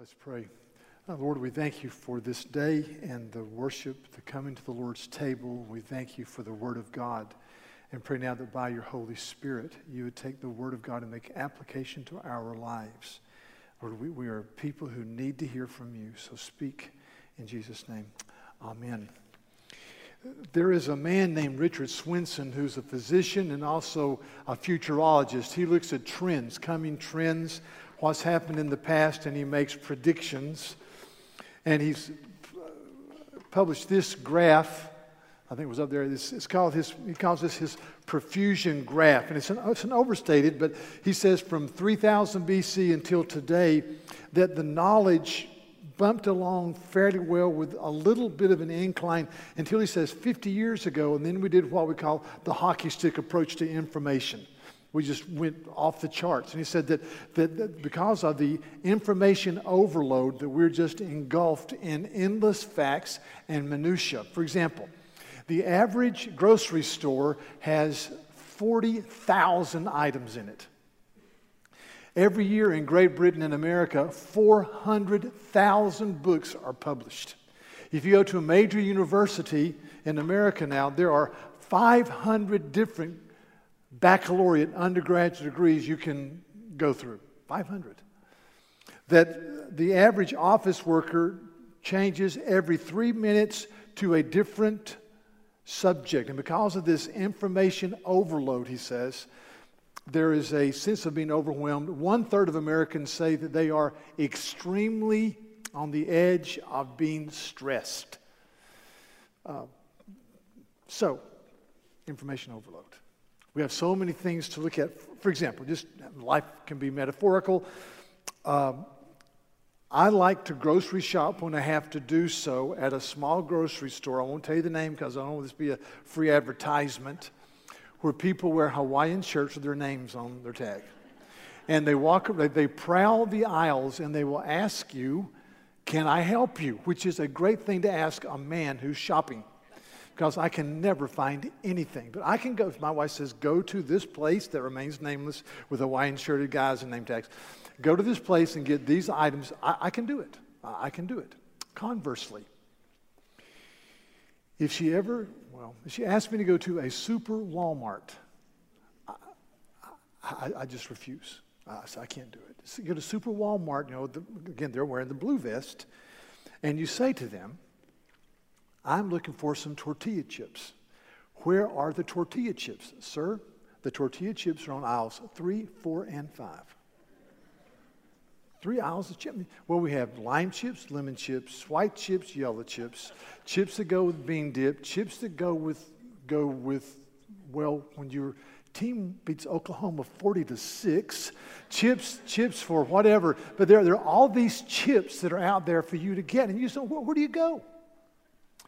Let's pray. Lord, we thank you for this day and the worship, the coming to the Lord's table. We thank you for the Word of God, and pray now that by your Holy Spirit, you would take the Word of God and make application to our lives. Lord, we are people who need to hear from you, so speak in Jesus' name. Amen. There is a man named Richard Swenson who's a physician and also a futurologist. He looks at trends, coming trends, what's happened in the past, and he makes predictions. And he's published this graph. I think it was up there. He calls this his profusion graph. And it's an overstated, but he says from 3000 BC until today that the knowledge bumped along fairly well with a little bit of an incline until he says 50 years ago, and then we did what we call the hockey stick approach to information. We just went off the charts. And he said that because of the information overload, that we're just engulfed in endless facts and minutiae. For example, the average grocery store has 40,000 items in it. Every year in Great Britain and America, 400,000 books are published. If you go to a major university in America now, there are 500 different baccalaureate undergraduate degrees you can go through. 500. That the average office worker changes every 3 minutes to a different subject. And because of this information overload, he says, there is a sense of being overwhelmed. 1/3 of Americans say that they are extremely on the edge of being stressed. So, information overload. We have so many things to look at. For example, just life can be metaphorical. I like to grocery shop when I have to do so at a small grocery store. I won't tell you the name because I don't want this to be a free advertisement, where people wear Hawaiian shirts with their names on their tag. And they walk up, they prowl the aisles, and they will ask you, "Can I help you?" Which is a great thing to ask a man who's shopping, because I can never find anything. But I can go, if my wife says, "Go to this place," that remains nameless, with Hawaiian-shirted guys and name tags, "go to this place and get these items," I can do it. I can do it. Conversely, if she asked me to go to a super Walmart, I just refuse. I can't do it. So you go to super Walmart, again, they're wearing the blue vest, and you say to them, "I'm looking for some tortilla chips." "Where are the tortilla chips?" "Sir, the tortilla chips are on aisles 3, 4, and 5. Three aisles of chips. Well, we have lime chips, lemon chips, white chips, yellow chips, chips that go with bean dip, chips that go with when your team beats Oklahoma 40-6, chips for whatever. But there are all these chips that are out there for you to get, and you say, "Where do you go?"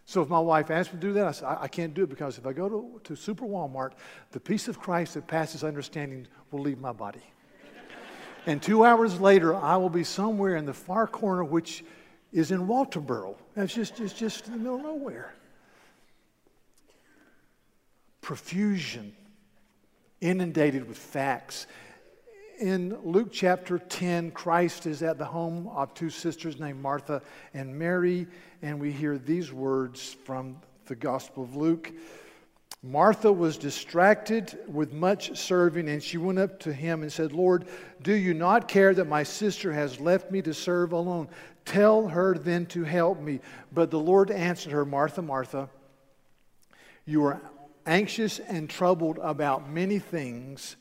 So if my wife asked me to do that, I said, I can't do it, because if I go to Super Walmart, the peace of Christ that passes understanding will leave my body. And 2 hours later, I will be somewhere in the far corner, which is in Walterboro. That's just in the middle of nowhere. Profusion, inundated with facts. In Luke chapter 10, Christ is at the home of two sisters named Martha and Mary, and we hear these words from the Gospel of Luke. "Martha was distracted with much serving, and she went up to him and said, 'Lord, do you not care that my sister has left me to serve alone? Tell her then to help me.' But the Lord answered her, 'Martha, Martha, you are anxious and troubled about many things,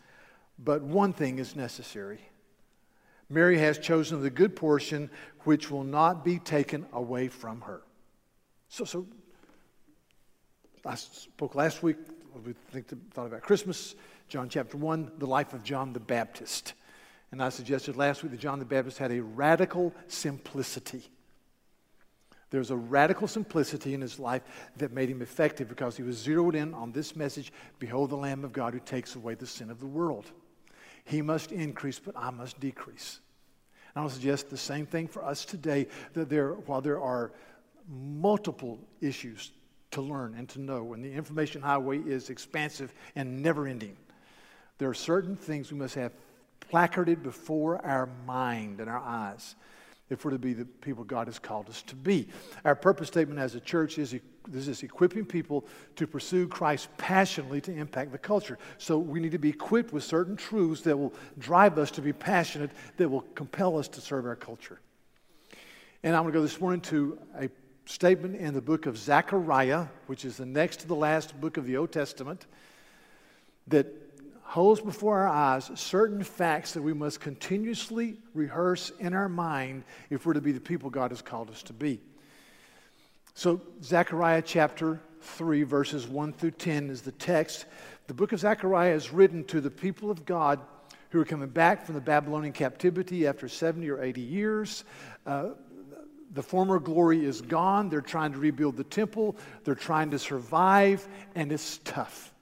but one thing is necessary. Mary has chosen the good portion, which will not be taken away from her.'" So I spoke last week, we thought about Christmas, John chapter 1, the life of John the Baptist. And I suggested last week that John the Baptist had a radical simplicity. There's a radical simplicity in his life that made him effective, because he was zeroed in on this message: "Behold the Lamb of God who takes away the sin of the world. He must increase, but I must decrease." And I would suggest the same thing for us today, that while there are multiple issues to learn and to know, and the information highway is expansive and never-ending, there are certain things we must have placarded before our mind and our eyes. if we're to be the people God has called us to be. Our purpose statement as a church is equipping people to pursue Christ passionately to impact the culture. So we need to be equipped with certain truths that will drive us to be passionate, that will compel us to serve our culture. And I'm going to go this morning to a statement in the book of Zechariah, which is the next to the last book of the Old Testament, that holds before our eyes certain facts that we must continuously rehearse in our mind if we're to be the people God has called us to be. So Zechariah chapter 3, verses 1 through 10 is the text. The book of Zechariah is written to the people of God who are coming back from the Babylonian captivity after 70 or 80 years. The former glory is gone. They're trying to rebuild the temple. They're trying to survive, and it's tough.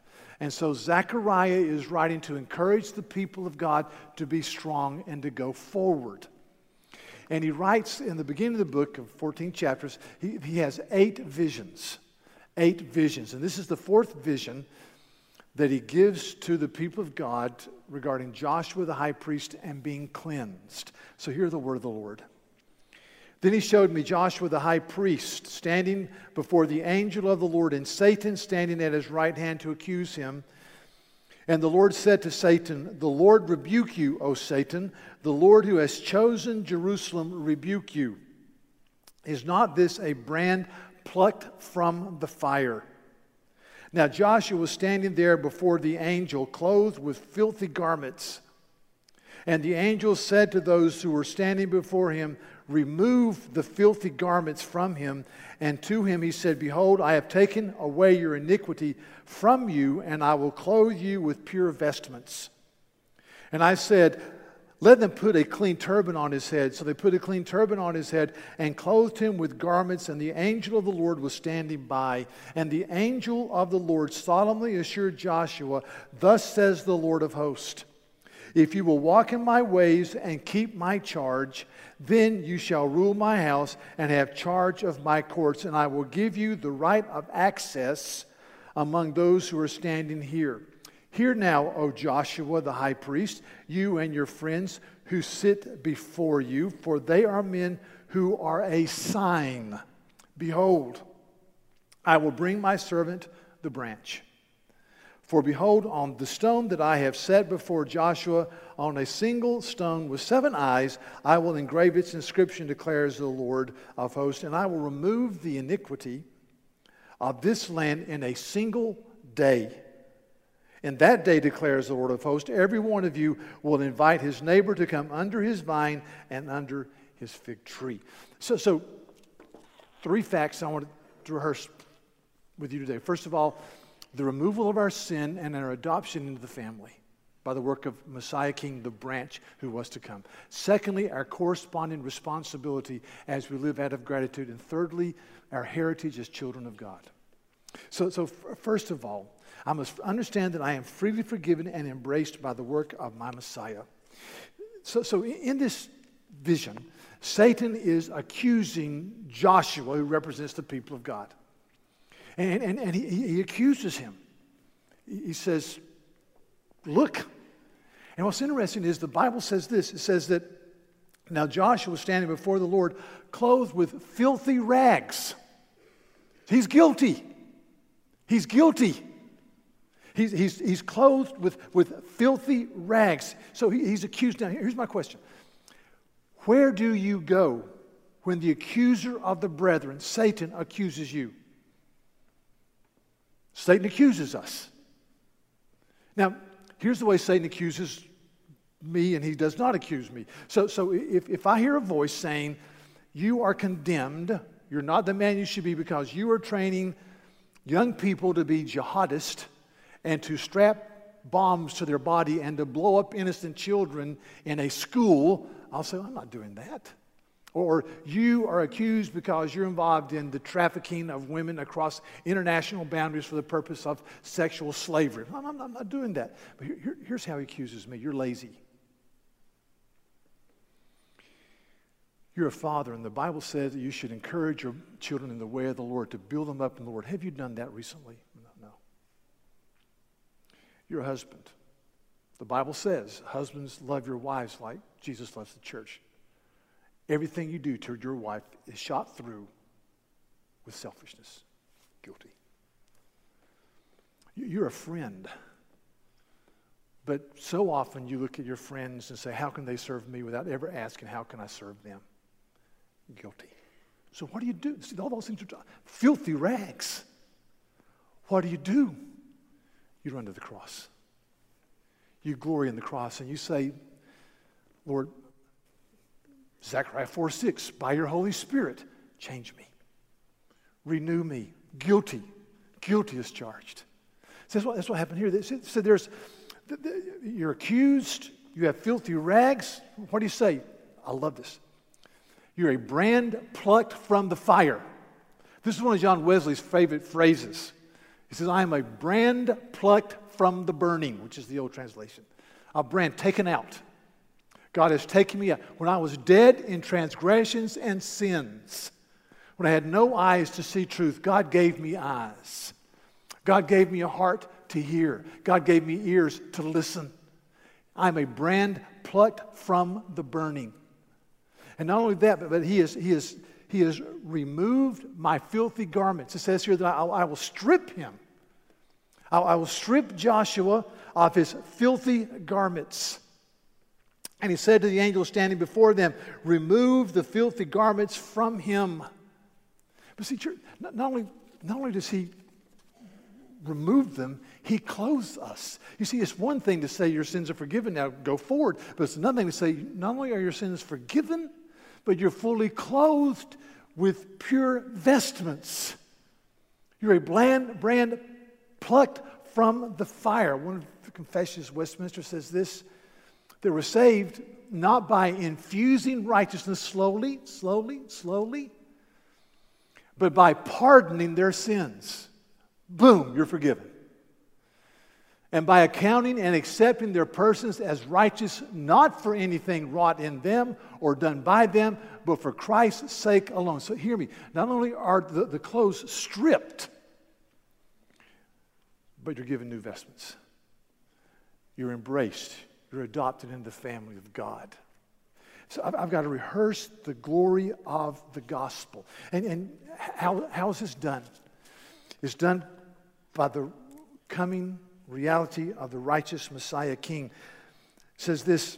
And so Zechariah is writing to encourage the people of God to be strong and to go forward. And he writes in the beginning of the book of 14 chapters, he has eight visions. And this is the fourth vision that he gives to the people of God regarding Joshua the high priest and being cleansed. So hear the word of the Lord. Then he showed me Joshua the high priest standing before the angel of the Lord, and Satan standing at his right hand to accuse him. And the Lord said to Satan, "The Lord rebuke you, O Satan. The Lord who has chosen Jerusalem rebuke you. Is not this a brand plucked from the fire?" Now Joshua was standing there before the angel, clothed with filthy garments. And the angel said to those who were standing before him, "Remove the filthy garments from him." And to him he said, "Behold, I have taken away your iniquity from you, and I will clothe you with pure vestments." And I said, "Let them put a clean turban on his head." So they put a clean turban on his head and clothed him with garments, and the angel of the Lord was standing by. And the angel of the Lord solemnly assured Joshua, "Thus says the Lord of hosts, if you will walk in my ways and keep my charge, then you shall rule my house and have charge of my courts, and I will give you the right of access among those who are standing here. Hear now, O Joshua the high priest, you and your friends who sit before you, for they are men who are a sign. Behold, I will bring my servant the branch. For behold, on the stone that I have set before Joshua, on a single stone with seven eyes, I will engrave its inscription, declares the Lord of hosts, and I will remove the iniquity of this land in a single day. In that day, declares the Lord of hosts, every one of you will invite his neighbor to come under his vine and under his fig tree." So three facts I want to rehearse with you today. First of all, the removal of our sin and our adoption into the family by the work of Messiah King, the branch who was to come. Secondly, our corresponding responsibility as we live out of gratitude. And thirdly, our heritage as children of God. So first of all, I must understand that I am freely forgiven and embraced by the work of my Messiah. So in this vision, Satan is accusing Joshua, who represents the people of God. And he accuses him. He says, "Look." And what's interesting is the Bible says this. It says that now Joshua was standing before the Lord clothed with filthy rags. He's guilty. He's clothed with filthy rags. So he's accused. Now, here's my question. Where do you go when the accuser of the brethren, Satan, accuses you? Satan accuses us. Now, here's the way Satan accuses me, and he does not accuse me. So if I hear a voice saying, "You are condemned, you're not the man you should be because you are training young people to be jihadists and to strap bombs to their body and to blow up innocent children in a school," I'll say, "I'm not doing that." Or, "You are accused because you're involved in the trafficking of women across international boundaries for the purpose of sexual slavery." I'm not doing that. But here's how he accuses me. "You're lazy. You're a father, and the Bible says that you should encourage your children in the way of the Lord, to build them up in the Lord. Have you done that recently?" No. "You're a husband. The Bible says, husbands, love your wives like Jesus loves the church. Everything you do toward your wife is shot through with selfishness. Guilty. You're a friend. But so often you look at your friends and say, how can they serve me, without ever asking, how can I serve them? Guilty. So what do you do? See, all those things are filthy rags. What do? You run to the cross. You glory in the cross and you say, Lord, Zechariah 4:6, by your Holy Spirit, change me. Renew me. Guilty. Guilty is charged. So that's what happened here. So there's, you're accused. You have filthy rags. What do you say? I love this. You're a brand plucked from the fire. This is one of John Wesley's favorite phrases. He says, I am a brand plucked from the burning, which is the old translation. A brand taken out. God has taken me out. When I was dead in transgressions and sins, when I had no eyes to see truth, God gave me eyes. God gave me a heart to hear. God gave me ears to listen. I'm a brand plucked from the burning. And not only that, but He has removed my filthy garments. It says here that I will strip him. I will strip Joshua of his filthy garments. And he said to the angel standing before them, remove the filthy garments from him. But see, church, not only does he remove them, he clothes us. You see, it's one thing to say your sins are forgiven, now go forward. But it's another thing to say not only are your sins forgiven, but you're fully clothed with pure vestments. You're a brand plucked from the fire. One of the confessions, Westminster, says this. They were saved not by infusing righteousness slowly, but by pardoning their sins. Boom, you're forgiven. And by accounting and accepting their persons as righteous, not for anything wrought in them or done by them, but for Christ's sake alone. So hear me. Not only are the clothes stripped, but you're given new vestments. You're embraced. You're adopted into the family of God. So I've got to rehearse the glory of the gospel. And how is this done? It's done by the coming reality of the righteous Messiah King. It says this,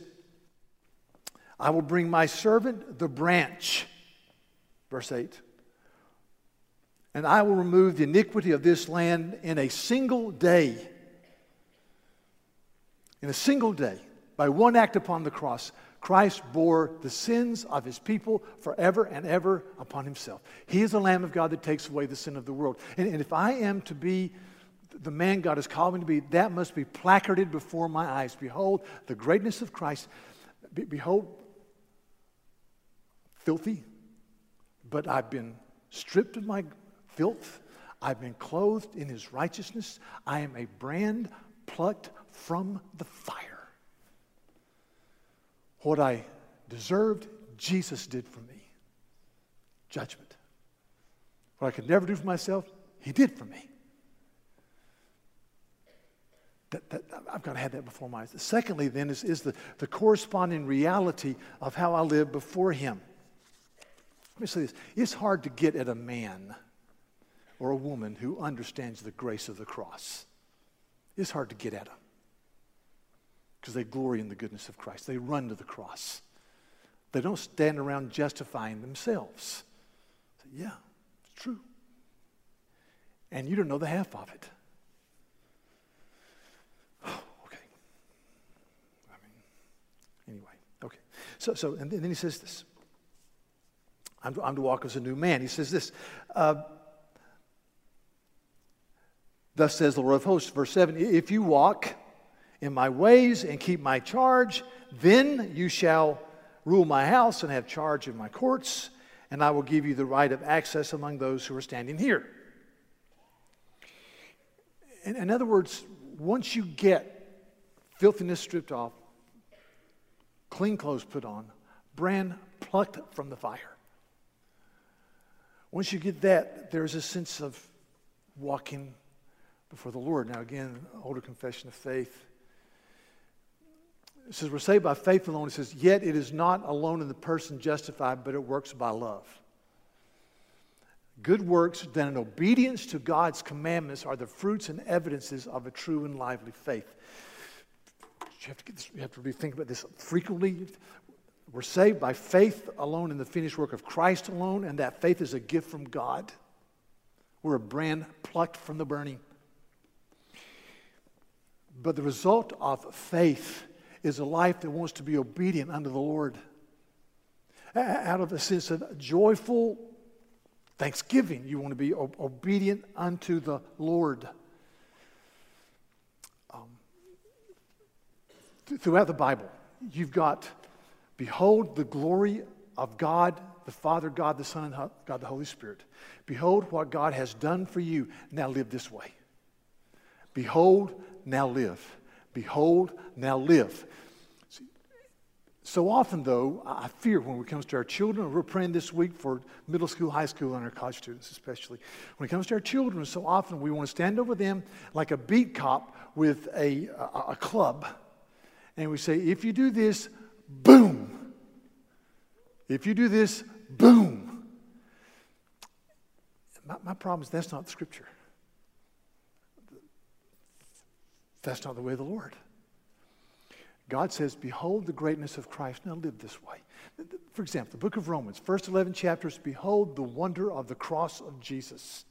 I will bring my servant the branch, verse 8, and I will remove the iniquity of this land in a single day. In a single day, by one act upon the cross, Christ bore the sins of his people forever and ever upon himself. He is the Lamb of God that takes away the sin of the world. And if I am to be the man God has called me to be, that must be placarded before my eyes. Behold, the greatness of Christ. Behold, filthy, but I've been stripped of my filth. I've been clothed in his righteousness. I am a brand plucked from the fire. What I deserved, Jesus did for me. Judgment. What I could never do for myself, he did for me. I've got to have that before my eyes. Secondly, then, is the corresponding reality of how I live before him. Let me say this. It's hard to get at a man or a woman who understands the grace of the cross. It's hard to get at them because they glory in the goodness of Christ. They run to the cross. They don't stand around justifying themselves. So, yeah, it's true. And you don't know the half of it. So and then he says this. I'm to walk as a new man. He says this. Thus says the Lord of hosts, verse 7, if you walk in my ways and keep my charge, then you shall rule my house and have charge of my courts, and I will give you the right of access among those who are standing here. In other words, once you get filthiness stripped off, clean clothes put on, brand plucked from the fire. Once you get that, there's a sense of walking before the Lord. Now again, older confession of faith. It says we're saved by faith alone. It says, yet it is not alone in the person justified, but it works by love. Good works done in obedience to God's commandments are the fruits and evidences of a true and lively faith. You have to get this, you have to really think about this frequently. We're saved by faith alone in the finished work of Christ alone, and that faith is a gift from God. We're a brand plucked from the burning. But the result of faith is a life that wants to be obedient unto the Lord, out of a sense of joyful thanksgiving. You want to be obedient unto the Lord. Throughout the Bible, you've got, behold the glory of God, the Father, God, the Son, and God, the Holy Spirit. Behold what God has done for you. Now live this way. Behold, now live. Behold, now live. See, so often, though, I fear when it comes to our children, we're praying this week for middle school, high school, and our college students especially. When it comes to our children, so often we want to stand over them like a beat cop with a club, and we say, if you do this, boom. If you do this, boom. My problem is that's not the Scripture. That's not the way of the Lord. God says, behold the greatness of Christ. Now live this way. For example, the book of Romans, first 11 chapters, behold the wonder of the cross of Jesus.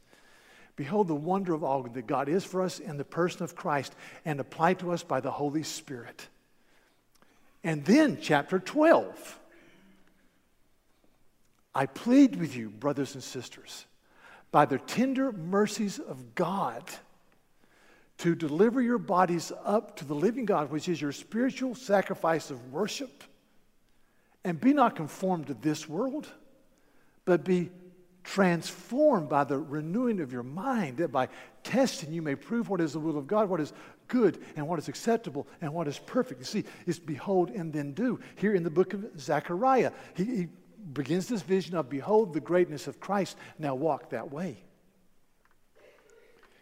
Behold the wonder of all that God is for us in the person of Christ and applied to us by the Holy Spirit. And then chapter 12, I plead with you, brothers and sisters, by the tender mercies of God, to deliver your bodies up to the living God, which is your spiritual sacrifice of worship. And be not conformed to this world, but be transformed by the renewing of your mind, that by testing you may prove what is the will of God, what is good, and what is acceptable, and what is perfect. You see, it's behold and then do. Here in the book of Zechariah, he begins this vision of behold the greatness of Christ, now walk that way.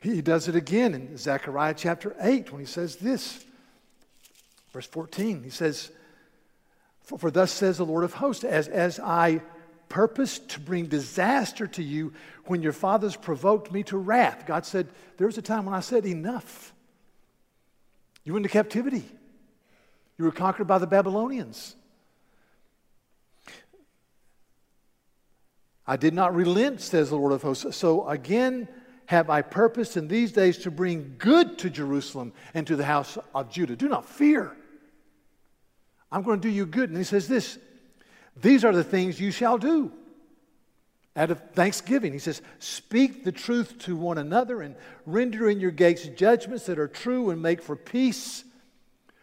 He does it again in Zechariah chapter 8 when he says this, verse 14. He says, for thus says the Lord of hosts, as I purposed to bring disaster to you when your fathers provoked me to wrath. God said, there was a time when I said, enough. You went into captivity. You were conquered by the Babylonians. I did not relent, says the Lord of hosts. So again, have I purposed in these days to bring good to Jerusalem and to the house of Judah. Do not fear. I'm going to do you good. And he says this, these are the things you shall do out of thanksgiving. He says, speak the truth to one another and render in your gates judgments that are true and make for peace.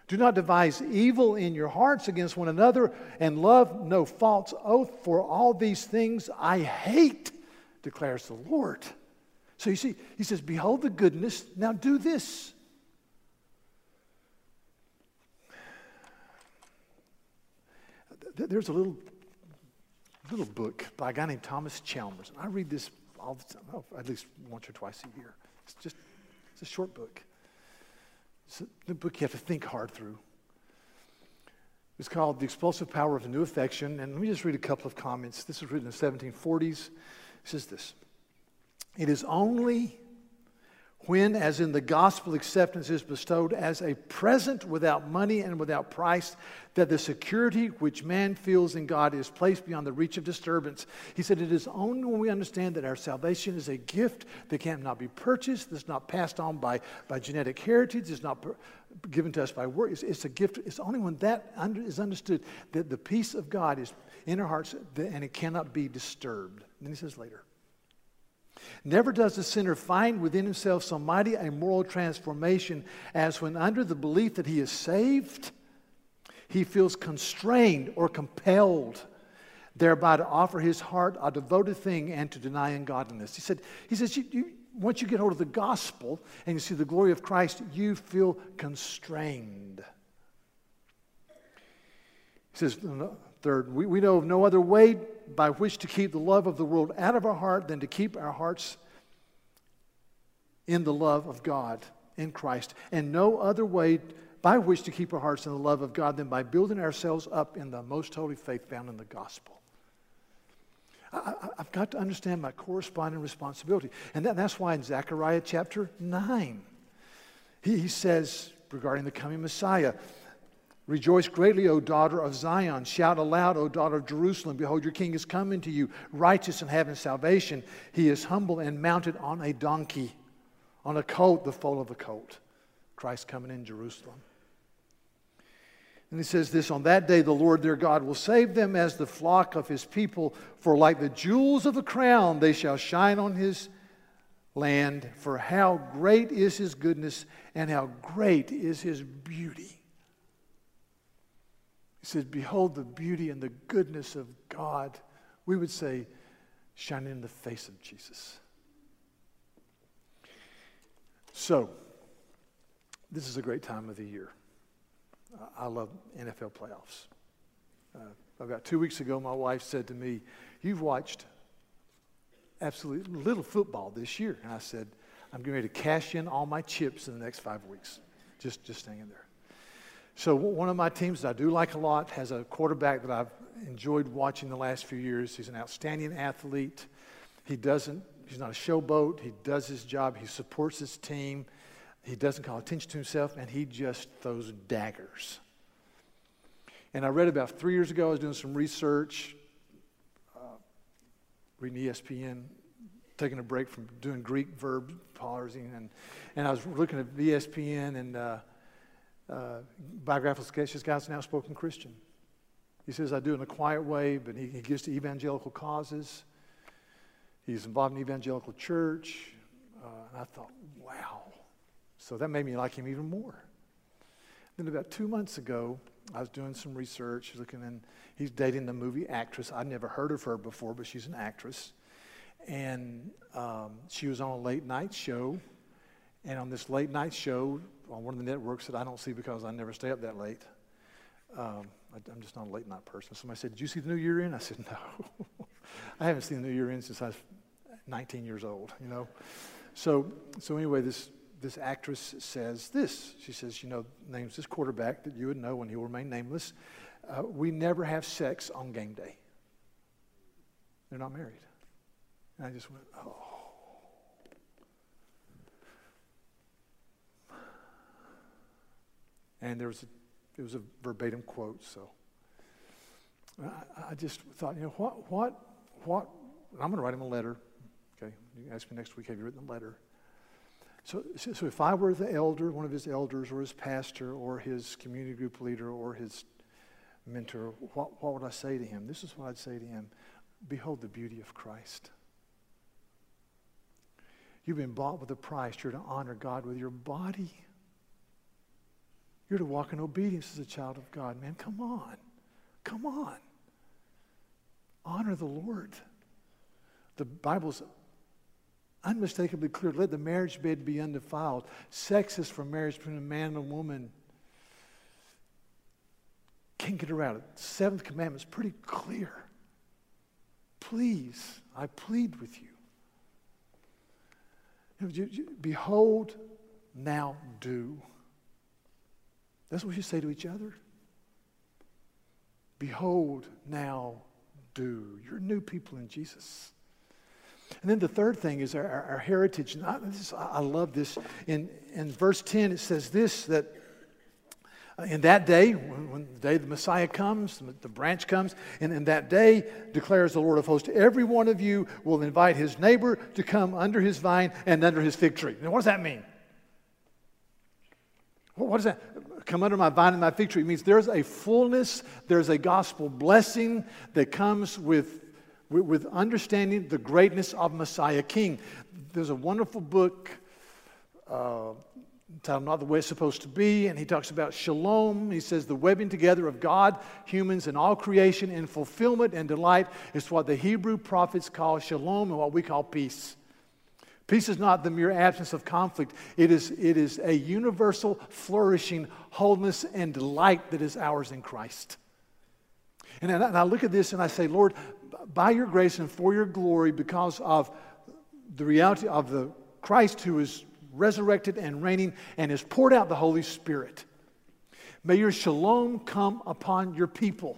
Do not devise evil in your hearts against one another and love no false oath, for all these things I hate, declares the Lord. So you see, he says, behold the goodness, now do this. There's a little book by a guy named Thomas Chalmers. And I read this all the time, at least once or twice a year. It's a short book. It's a book you have to think hard through. It's called The Explosive Power of the New Affection. And let me just read a couple of comments. This was written in the 1740s. It says this. It is only when, as in the gospel, acceptance is bestowed as a present without money and without price, that the security which man feels in God is placed beyond the reach of disturbance. He said, it is only when we understand that our salvation is a gift that cannot be purchased, that's not passed on by genetic heritage, it's not given to us by work, it's a gift. It's only when that is understood that the peace of God is in our hearts and it cannot be disturbed. Then he says later, never does the sinner find within himself so mighty a moral transformation as when under the belief that he is saved, he feels constrained or compelled thereby to offer his heart a devoted thing and to deny ungodliness. He says, once you get hold of the gospel and you see the glory of Christ, you feel constrained. He says, third, we know of no other way by which to keep the love of the world out of our heart than to keep our hearts in the love of God, in Christ, and no other way by which to keep our hearts in the love of God than by building ourselves up in the most holy faith found in the gospel. I've got to understand my corresponding responsibility. And that's why in Zechariah chapter 9, he says regarding the coming Messiah, "Rejoice greatly, O daughter of Zion. Shout aloud, O daughter of Jerusalem. Behold, your king is coming to you, righteous and having salvation. He is humble and mounted on a donkey, on a colt, the foal of a colt." Christ coming in Jerusalem. And he says this, "On that day the Lord their God will save them as the flock of his people, for like the jewels of a crown they shall shine on his land. For how great is his goodness and how great is his beauty." He says, behold the beauty and the goodness of God. We would say, shining in the face of Jesus. So, this is a great time of the year. I love NFL playoffs. About 2 weeks ago, my wife said to me, "You've watched absolutely little football this year." And I said, "I'm getting ready to cash in all my chips in the next 5 weeks. Just hanging there." So one of my teams that I do like a lot has a quarterback that I've enjoyed watching the last few years. He's an outstanding athlete. He's not a showboat. He does his job. He supports his team. He doesn't call attention to himself, and he just throws daggers. And I read about 3 years ago, I was doing some research, reading ESPN, taking a break from doing Greek verb parsing, and I was looking at ESPN and biographical sketch. This guy's an outspoken Christian. He says, "I do it in a quiet way," but he gives to evangelical causes. He's involved in evangelical church. And I thought, wow. So that made me like him even more. Then about 2 months ago, I was doing some research, looking, and he's dating the movie actress. I'd never heard of her before, but she's an actress. And she was on a late night show. And on this late night show, on one of the networks that I don't see because I never stay up that late. I'm just not a late night person. Somebody said, "Did you see the New Year End?" I said, "No." I haven't seen the New Year End since I was 19 years old, you know. So anyway, this actress says this. She says, names this quarterback that you would know and he will remain nameless. "We never have sex on game day." They're not married. And I just went, oh. And it was a verbatim quote, so I just thought, what? I'm going to write him a letter. Okay, you can ask me next week, have you written a letter? So if I were the elder, one of his elders, or his pastor, or his community group leader, or his mentor, what would I say to him? This is what I'd say to him: behold the beauty of Christ. You've been bought with a price. You're to honor God with your body. You're to walk in obedience as a child of God. Man, come on. Come on. Honor the Lord. The Bible's unmistakably clear. Let the marriage bed be undefiled. Sex is for marriage between a man and a woman. Can't get around it. Seventh commandment's pretty clear. Please, I plead with you. Behold, now do. That's what you say to each other. Behold, now do. You're new people in Jesus. And then the third thing is our heritage. And I love this. In verse 10, it says this, that in that day, when the day the Messiah comes, the branch comes, and in that day, declares the Lord of hosts, every one of you will invite his neighbor to come under his vine and under his fig tree. Now, what does that mean? What does that come under my vine and my fig tree? It means there's a fullness, there's a gospel blessing that comes with understanding the greatness of Messiah King. There's a wonderful book titled Not the Way It's Supposed to Be, and he talks about shalom. He says the webbing together of God, humans, and all creation in fulfillment and delight is what the Hebrew prophets call shalom and what we call peace. Peace is not the mere absence of conflict. It is a universal, flourishing wholeness and delight that is ours in Christ. And I look at this and I say, Lord, by your grace and for your glory, because of the reality of the Christ who is resurrected and reigning and has poured out the Holy Spirit, May your shalom come upon your people.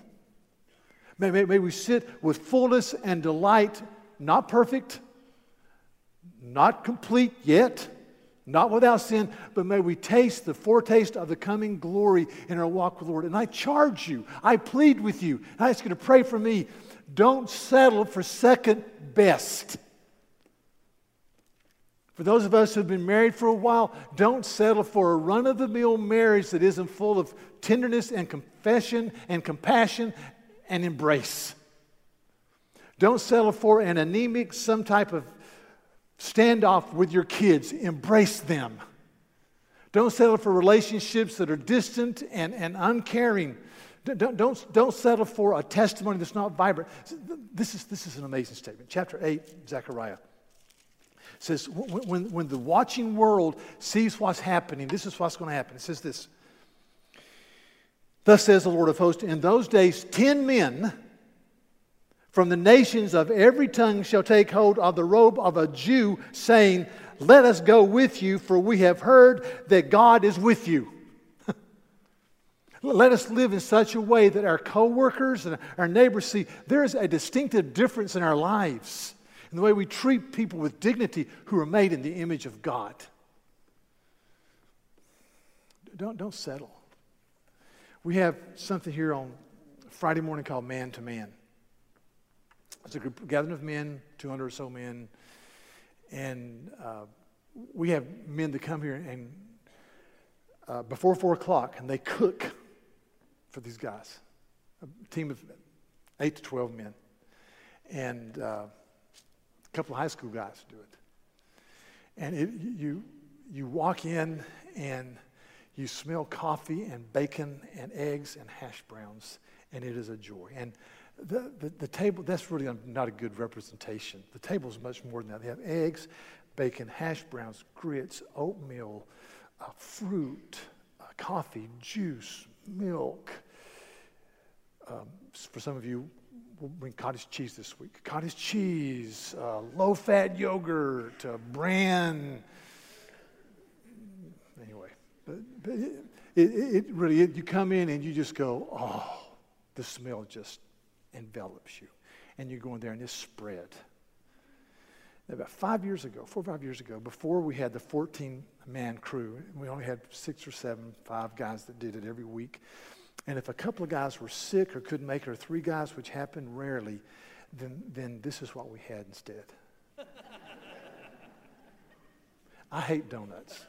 May we sit with fullness and delight, not perfect, not complete yet, not without sin, but may we taste the foretaste of the coming glory in our walk with the Lord. And I charge you, I plead with you, and I ask you to pray for me, don't settle for second best. For those of us who have been married for a while, don't settle for a run-of-the-mill marriage that isn't full of tenderness and confession and compassion and embrace. Don't settle for an anemic, some type of standoff with your kids. Embrace them. Don't settle for relationships that are distant and uncaring. Don't settle for a testimony that's not vibrant. This is an amazing statement. Chapter 8, Zechariah. It says, when the watching world sees what's happening, this is what's going to happen. It says this. Thus says the Lord of hosts, in those days 10 men from the nations of every tongue shall take hold of the robe of a Jew, saying, let us go with you, for we have heard that God is with you. Let us live in such a way that our co-workers and our neighbors see there is a distinctive difference in our lives. And the way we treat people with dignity who are made in the image of God. Don't settle. We have something here on Friday morning called Man to Man. It's a group gathering of men, 200 or so men. And we have men that come here and before 4 o'clock, and they cook for these guys. A team of 8 to 12 men. And couple of high school guys do it. And you walk in and you smell coffee and bacon and eggs and hash browns, and it is a joy. And the table, that's really not a good representation. The table is much more than that. They have eggs, bacon, hash browns, grits, oatmeal, fruit, coffee, juice, milk. For some of you, we'll bring cottage cheese this week. Cottage cheese, low-fat yogurt, bran. Anyway, but it really, you come in and you just go, oh, the smell just envelops you. And you go in there and it's spread. About 4 or 5 years ago, before we had the 14-man crew, we only had 6 or 7, 5 guys that did it every week. And if a couple of guys were sick or couldn't make it, or 3 guys, which happened rarely, then this is what we had instead. I hate donuts.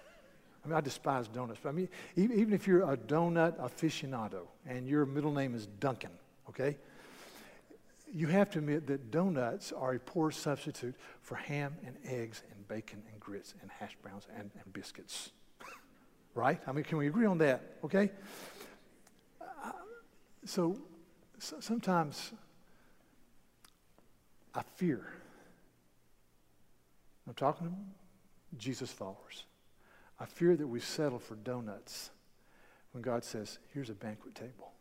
I mean, I despise donuts. But I mean, even if you're a donut aficionado and your middle name is Duncan, okay, you have to admit that donuts are a poor substitute for ham and eggs and bacon and grits and hash browns and biscuits. Right? I mean, can we agree on that? Okay? So sometimes I fear, I'm talking to Jesus followers, I fear that we settle for donuts when God says, here's a banquet table.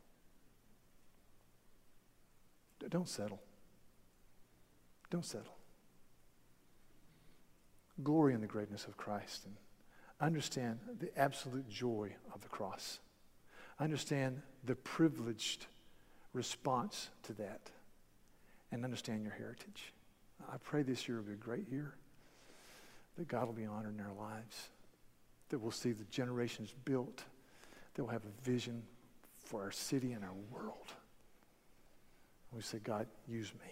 Don't settle. Don't settle. Glory in the greatness of Christ and understand the absolute joy of the cross. Understand the privileged response to that and understand your heritage. I pray this year will be a great year, that God will be honored in our lives, that we'll see the generations built, that we'll have a vision for our city and our world. And we say, God, use me.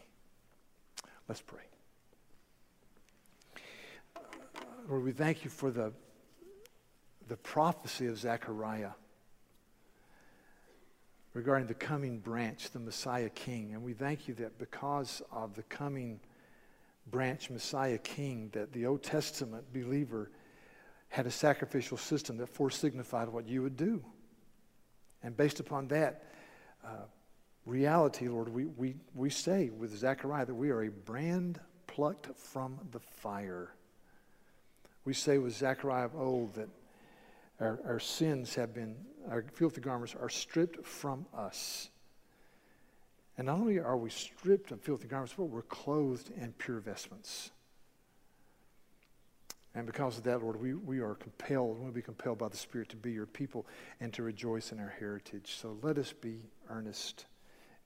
Let's pray. Lord, we thank you for the prophecy of Zechariah regarding the coming branch, the Messiah King. And we thank you that because of the coming branch, Messiah King, that the Old Testament believer had a sacrificial system that foresignified what you would do. And based upon that reality, Lord, we say with Zechariah that we are a brand plucked from the fire. We say with Zechariah of old that our sins have been, our filthy garments are stripped from us. And not only are we stripped of filthy garments, but we're clothed in pure vestments. And because of that, Lord, we are compelled, we'll be compelled by the Spirit to be your people and to rejoice in our heritage. So let us be earnest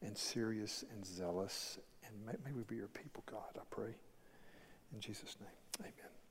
and serious and zealous. And may we be your people, God, I pray. In Jesus' name, amen.